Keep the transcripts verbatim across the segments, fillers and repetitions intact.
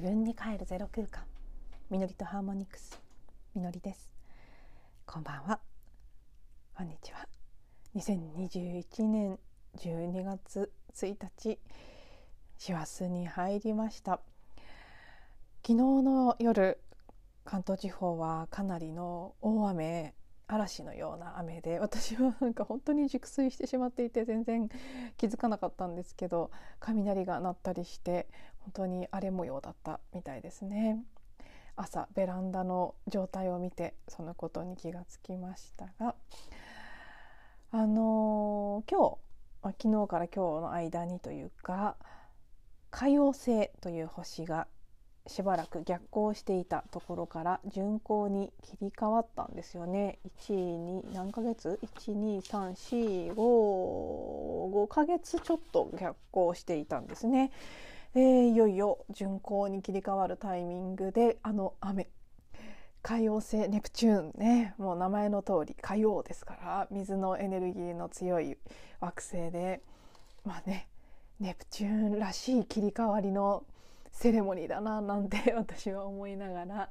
自分に帰るゼロ空間、みのりとハーモニクス、みのりです。こんばんは、こんにちは。にせんにじゅういちねんじゅうにがつついたち、師走に入りました。昨日の夜、関東地方はかなりの大雨、嵐のような雨で、私はなんか本当に熟睡してしまっていて全然気づかなかったんですけど、雷が鳴ったりして本当に荒れ模様だったみたいですね。朝ベランダの状態を見てそのことに気がつきましたが、あのー、今日、昨日から今日の間にというか、海王星という星がしばらく逆行していたところから順行に切り替わったんですよね。いち、に何ヶ月 ?いち、に、さん、し、ご、ごかげつちょっと逆行していたんですね。でいよいよ順行に切り替わるタイミングで、あの雨、海王星ネプチューンね、もう名前の通り海王ですから、水のエネルギーの強い惑星で、まあね、ネプチューンらしい切り替わりのセレモニーだななんて私は思いながら、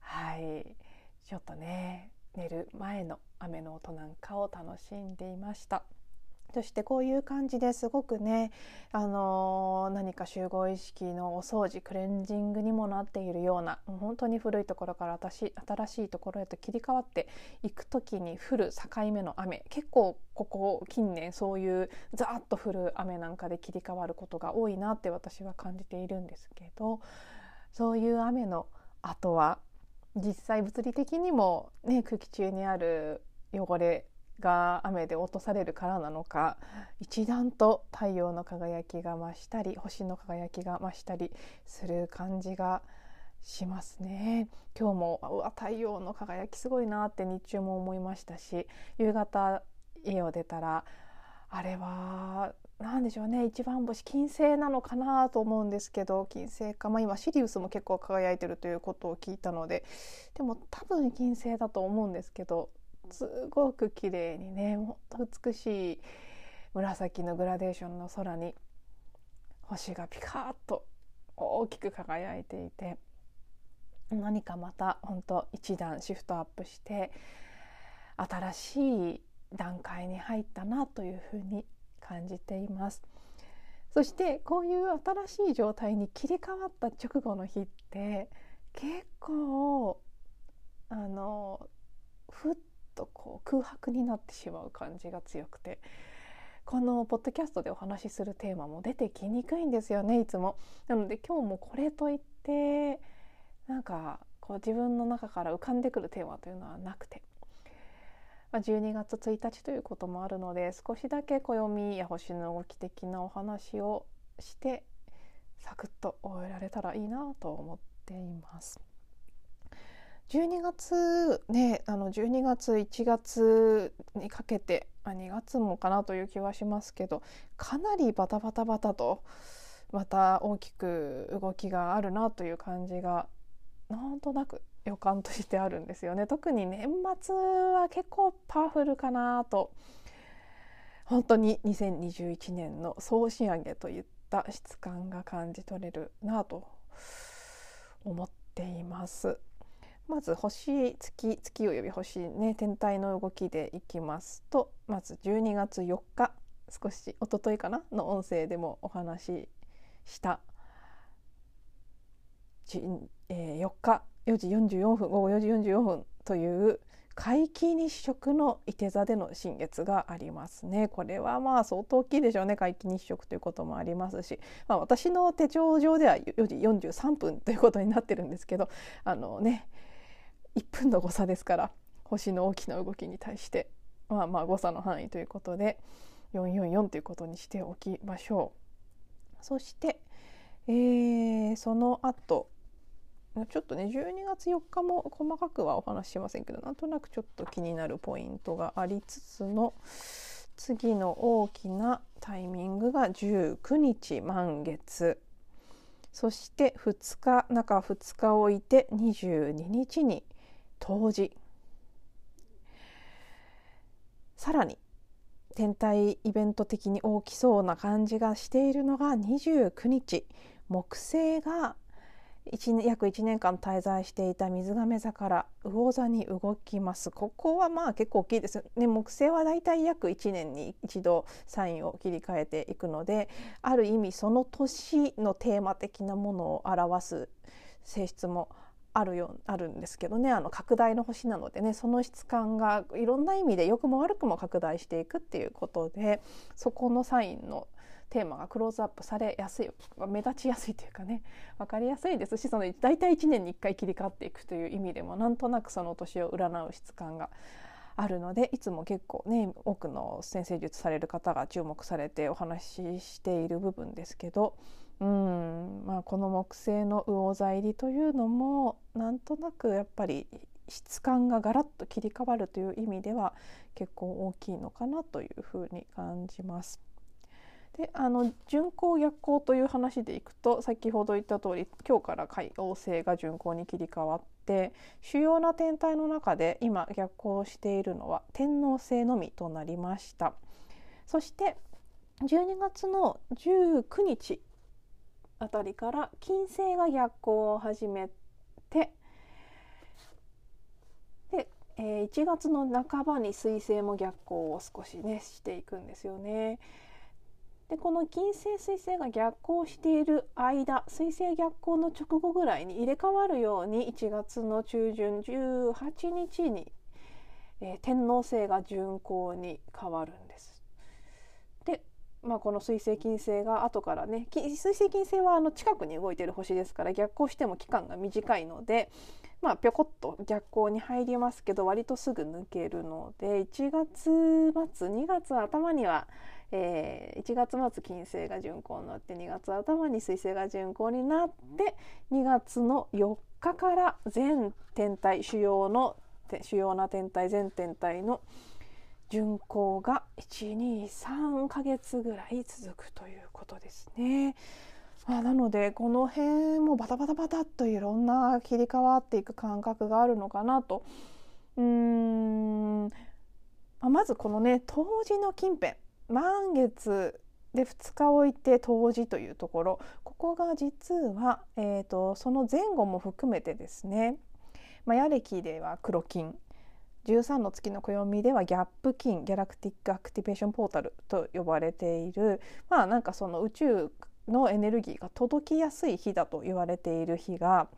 はい、ちょっとね、寝る前の雨の音なんかを楽しんでいました。そしてこういう感じですごくね、あのー、何か集合意識のお掃除、クレンジングにもなっているような、本当に古いところから私新しいところへと切り替わっていくときに降る境目の雨、結構ここ近年そういうザーッと降る雨なんかで切り替わることが多いなって私は感じているんですけど、そういう雨の後は実際物理的にも、ね、空気中にある汚れが雨で落とされるからなのか、一段と太陽の輝きが増したり星の輝きが増したりする感じがしますね。今日もうわ、太陽の輝きすごいなって日中も思いましたし、夕方家を出たら、あれはなんでしょうね、一番星、金星なのかなと思うんですけど、金星か、まあ、今シリウスも結構輝いてるということを聞いたので、でも多分金星だと思うんですけど、すごく綺麗にね、もっと美しい紫のグラデーションの空に星がピカッと大きく輝いていて、何かまた本当一段シフトアップして新しい段階に入ったなというふうに感じています。そしてこういう新しい状態に切り替わった直後の日って結構あのふっとこう空白になってしまう感じが強くて、このポッドキャストでお話しするテーマも出てきにくいんですよね、いつも。なので今日もこれといってなんかこう自分の中から浮かんでくるテーマというのはなくて、まあ、じゅうにがつついたちということもあるので、少しだけ暦や星の動き的なお話をしてサクッと終えられたらいいなと思っています。じゅうにがつね、あのじゅうにがついちがつにかけて、まあ、にがつもかなという気はしますけど、かなりバタバタバタとまた大きく動きがあるなという感じがなんとなく予感としてあるんですよね。特に年末は結構パワフルかなと、本当ににせんにじゅういちねんの総仕上げといった質感が感じ取れるなと思っています。まず星、月、月および星ね、天体の動きでいきますと、まずじゅうにがつよっか、少し一昨日かなの音声でもお話しした、えー、よっかよじよんじゅうよんふん、午後よじよんじゅうよんふんという皆既日食のいて座での新月がありますね。これはまあ相当大きいでしょうね。皆既日食ということもありますし、まあ、私の手帳上ではよじよんじゅうさんぷんということになってるんですけど、あのね、いっぷんの誤差ですから、星の大きな動きに対して、まあ、まあ誤差の範囲ということでよんひゃくよんじゅうよんということにしておきましょう。そして、えー、その後ちょっとね、じゅうにがつよっかも細かくはお話ししませんけど、なんとなくちょっと気になるポイントがありつつの、次の大きなタイミングがじゅうくにち満月、そしてふつか、中ふつか置いてにじゅうににちに冬至。さらに天体イベント的に大きそうな感じがしているのがにじゅうくにち、木星が約いちねんかん滞在していた水亀座から魚座に動きます。ここはまあ結構大きいですね。木星はだいたい約いちねんに一度サインを切り替えていくので、ある意味その年のテーマ的なものを表す性質もあるよあるんですけどね、あの拡大の星なのでね、その質感がいろんな意味で良くも悪くも拡大していくっていうことで、そこのサインのテーマがクローズアップされやすい、目立ちやすいというかね、分かりやすいですし、その大体いちねんにいっかい切り替わっていくという意味でもなんとなくその年を占う質感があるので、いつも結構ね多くの占星術される方が注目されてお話ししている部分ですけど、うーん、まあ、この木星の魚座入りというのもなんとなくやっぱり質感がガラッと切り替わるという意味では結構大きいのかなというふうに感じます。で、あの巡行逆行という話でいくと、先ほど言った通り今日から海王星が巡行に切り替わって、主要な天体の中で今逆行しているのは天王星のみとなりました。そしてじゅうにがつのじゅうくにちあたりから金星が逆行を始めて、で、えー、いちがつのなかばに水星も逆行を少しねしていくんですよね。でこの金星水星が逆行している間、水星逆行の直後ぐらいに入れ替わるようにいちがつのちゅうじゅんじゅうはちにちに、えー、天王星が巡行に変わるんです。で、まあ、この水星金星が後からね、水星金星はあの近くに動いている星ですから逆行しても期間が短いので、まあ、ぴょこっと逆行に入りますけど割とすぐ抜けるので、いちがつまつにがつあたまにはえー、いちがつまつ金星が巡行になって、にがつあたまに水星が巡行になって、にがつのよっかから全天体主要の主要な天体全天体の巡行がいち、に、さんかげつぐらい続くということですね。まあ、なのでこの辺もバタバタバタっといろんな切り替わっていく感覚があるのかなと。うーん、まずこのね冬至の近辺、満月でふつか置いて冬至というところ、ここが実は、えーと、その前後も含めてですね、マヤ暦では黒金、じゅうさんのつきの暦ではギャップ金、ギャラクティックアクティベーションポータルと呼ばれている、まあなんかその宇宙のエネルギーが届きやすい日だと言われている日が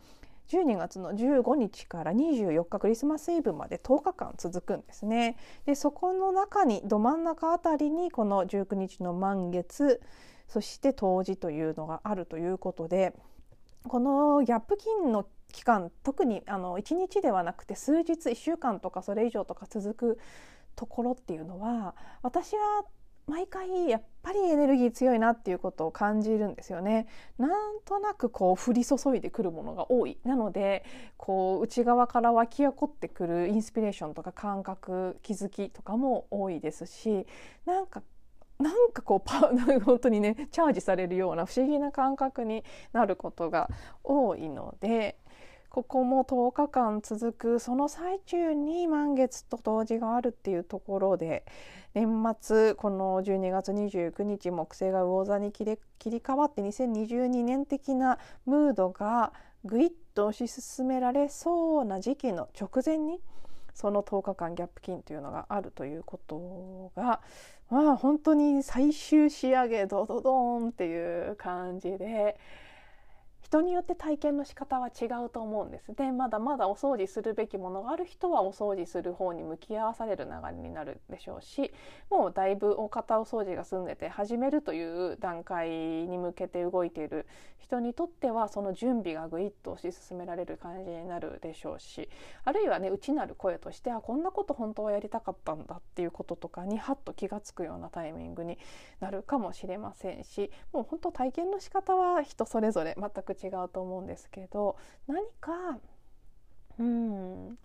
じゅうにがつのじゅうごにちからにじゅうよっかクリスマスイブまでとおかかん続くんですね。でそこの中にど真ん中あたりにこのじゅうくにちの満月、そして冬至というのがあるということで、このギャップ金の期間、特にあのいちにちではなくて数日、いっしゅうかんとかそれ以上とか続くところっていうのは、私は毎回やっぱりエネルギー強いなっていうことを感じるんですよね。なんとなくこう降り注いでくるものが多い。なのでこう内側から湧き起こってくるインスピレーションとか感覚、気づきとかも多いですし、なんかなんかこうパ本当にねチャージされるような不思議な感覚になることが多いので、ここもとおかかん続くその最中に満月と冬至があるっていうところで、年末このじゅうにがつにじゅうくにち木星が魚座に切り替わってにせんにじゅうにねん的なムードがぐいっと推し進められそうな時期の直前にそのとおかかんギャップ金というのがあるということが、まあ本当に最終仕上げドドドーンっていう感じで。人によって体験の仕方は違うと思うんですね。まだまだお掃除するべきものがある人はお掃除する方に向き合わされる流れになるでしょうし、もうだいぶお片お掃除が済んでて始めるという段階に向けて動いている人にとってはその準備がぐいっと推し進められる感じになるでしょうし、あるいはね内なる声として、あ、こんなこと本当はやりたかったんだっていうこととかにハッと気がつくようなタイミングになるかもしれませんし、もう本当体験の仕方は人それぞれ全く違うと思うんですけど、何かうん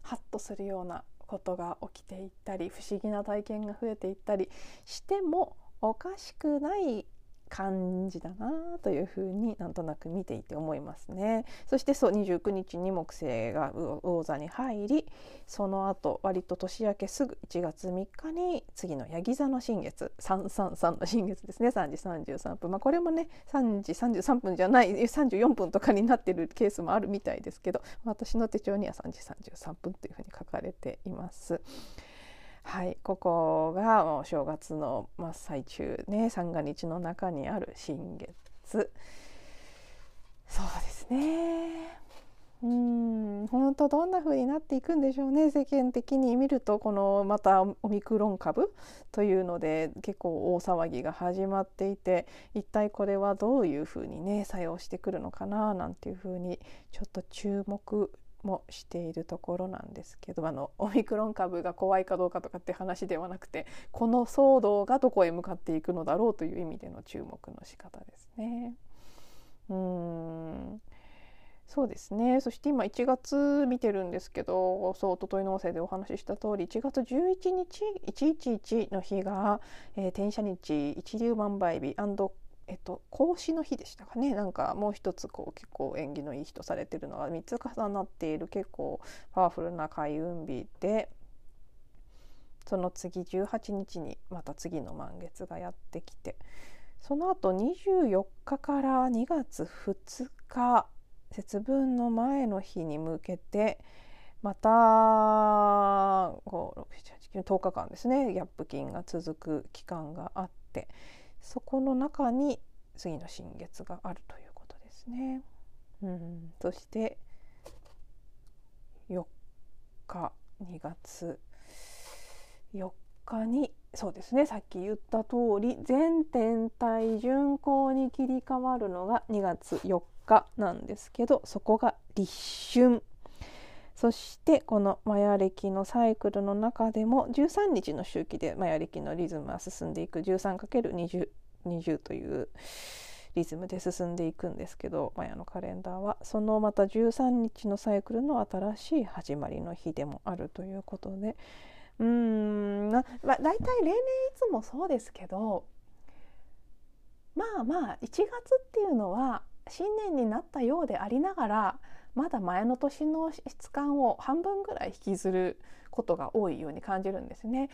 ハッとするようなことが起きていったり、不思議な体験が増えていったりしてもおかしくない感じだなというふうになんとなく見ていて思いますね。そしてそうにじゅうくにちに木星が魚座に入り、その後割と年明けすぐいちがつみっかに次の山羊座の新月さんさんさんの新月ですね、さんじさんじゅうさんぷん、まあ、これもねさんじさんじゅうさんぷんじゃないさんじゅうよんぷんとかになってるケースもあるみたいですけど、私の手帳にはさんじさんじゅうさんぷんというふうに書かれています。はい、ここがお正月の真っ最中ね、三が日の中にある新月。そうですね。うーん、本当どんな風になっていくんでしょうね。世間的に見るとこのまたオミクロン株というので結構大騒ぎが始まっていて、一体これはどういう風にね作用してくるのかななんていう風にちょっと注目もしているところなんですけど、あのオミクロン株が怖いかどうかとかって話ではなくて、この騒動がどこへ向かっていくのだろうという意味での注目の仕方ですね。うーん、そうですね。そして今いちがつ見てるんですけど、そうおとといの音声でお話しした通りいちがつじゅういちにちいちいちいちの日が、えー、転写日一粒万倍日&えっと、孔子の日でしたかね。なんかもう一つこう結構縁起のいい日とされているのがみっつ重なっている結構パワフルな開運日で、その次じゅうはちにちにまた次の満月がやってきて、その後にじゅうよっかからにがつふつか節分の前の日に向けてまたご、ろく、しち、はち、きゅう、じゅうにちかんですね、ギャップ金が続く期間があって、そこの中に次の新月があるということですね。うん、そしてよっかにがつよっかにそうですね、さっき言った通り全天体順行に切り替わるのがにがつよっかなんですけど、そこが立春。そしてこのマヤ暦のサイクルの中でもじゅうさんにちの周期でマヤ暦のリズムは進んでいく じゅうさんかけるにじゅう にじゅうというリズムで進んでいくんですけど、マヤのカレンダーはそのまたじゅうさんにちのサイクルの新しい始まりの日でもあるということで、うーん、まあ、大体例年いつもそうですけど、まあまあいちがつっていうのは新年になったようでありながら、まだ前の年の質感を半分ぐらい引きずることが多いように感じるんですね。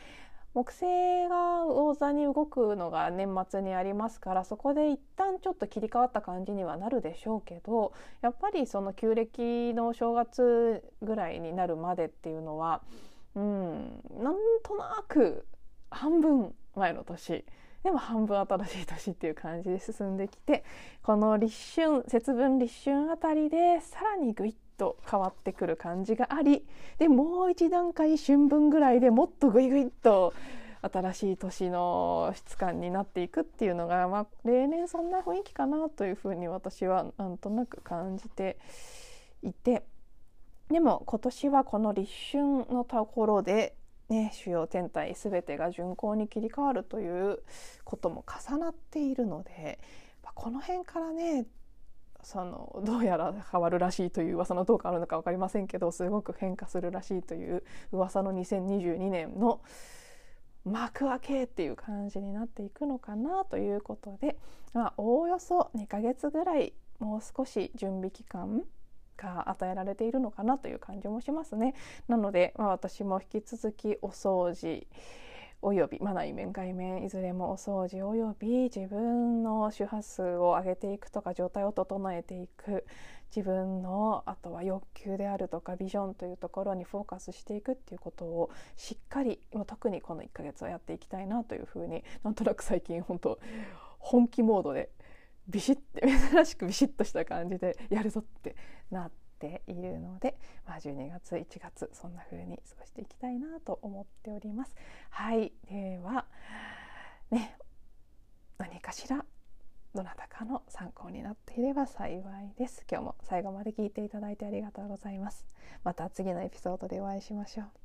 木星が魚座に動くのが年末にありますから、そこで一旦ちょっと切り替わった感じにはなるでしょうけど、やっぱりその旧暦の正月ぐらいになるまでっていうのは、うん、なんとなく半分前の年でも半分新しい年っていう感じで進んできて、この立春、節分立春あたりでさらにぐいっと変わってくる感じがあり、でもう一段階春分ぐらいでもっとぐいぐいっと新しい年の質感になっていくっていうのが、まあ、例年そんな雰囲気かなというふうに私はなんとなく感じていて、でも今年はこの立春のところでね、主要天体すべてが順行に切り替わるということも重なっているので、この辺からねそのどうやら変わるらしいという噂のどう変わるのか分かりませんけど、すごく変化するらしいという噂のにせんにじゅうにねんの幕開けっていう感じになっていくのかなということで、まあ、おおよそにかげつぐらいもう少し準備期間が与えられているのかなという感じもしますね。なので、まあ、私も引き続きお掃除および、まあ、内面外面いずれもお掃除および自分の周波数を上げていくとか状態を整えていく、自分のあとは欲求であるとかビジョンというところにフォーカスしていくっていうことをしっかり特にこのいっかげつはやっていきたいなというふうになんとなく最近本当本気モードでビシッて珍しくビシッとした感じでやるぞってなっているので、まあ、じゅうにがついちがつそんな風に過ごしていきたいなと思っております。はい、では、ね、何かしらどなたかの参考になっていれば幸いです。今日も最後まで聞いていただいてありがとうございます。また次のエピソードでお会いしましょう。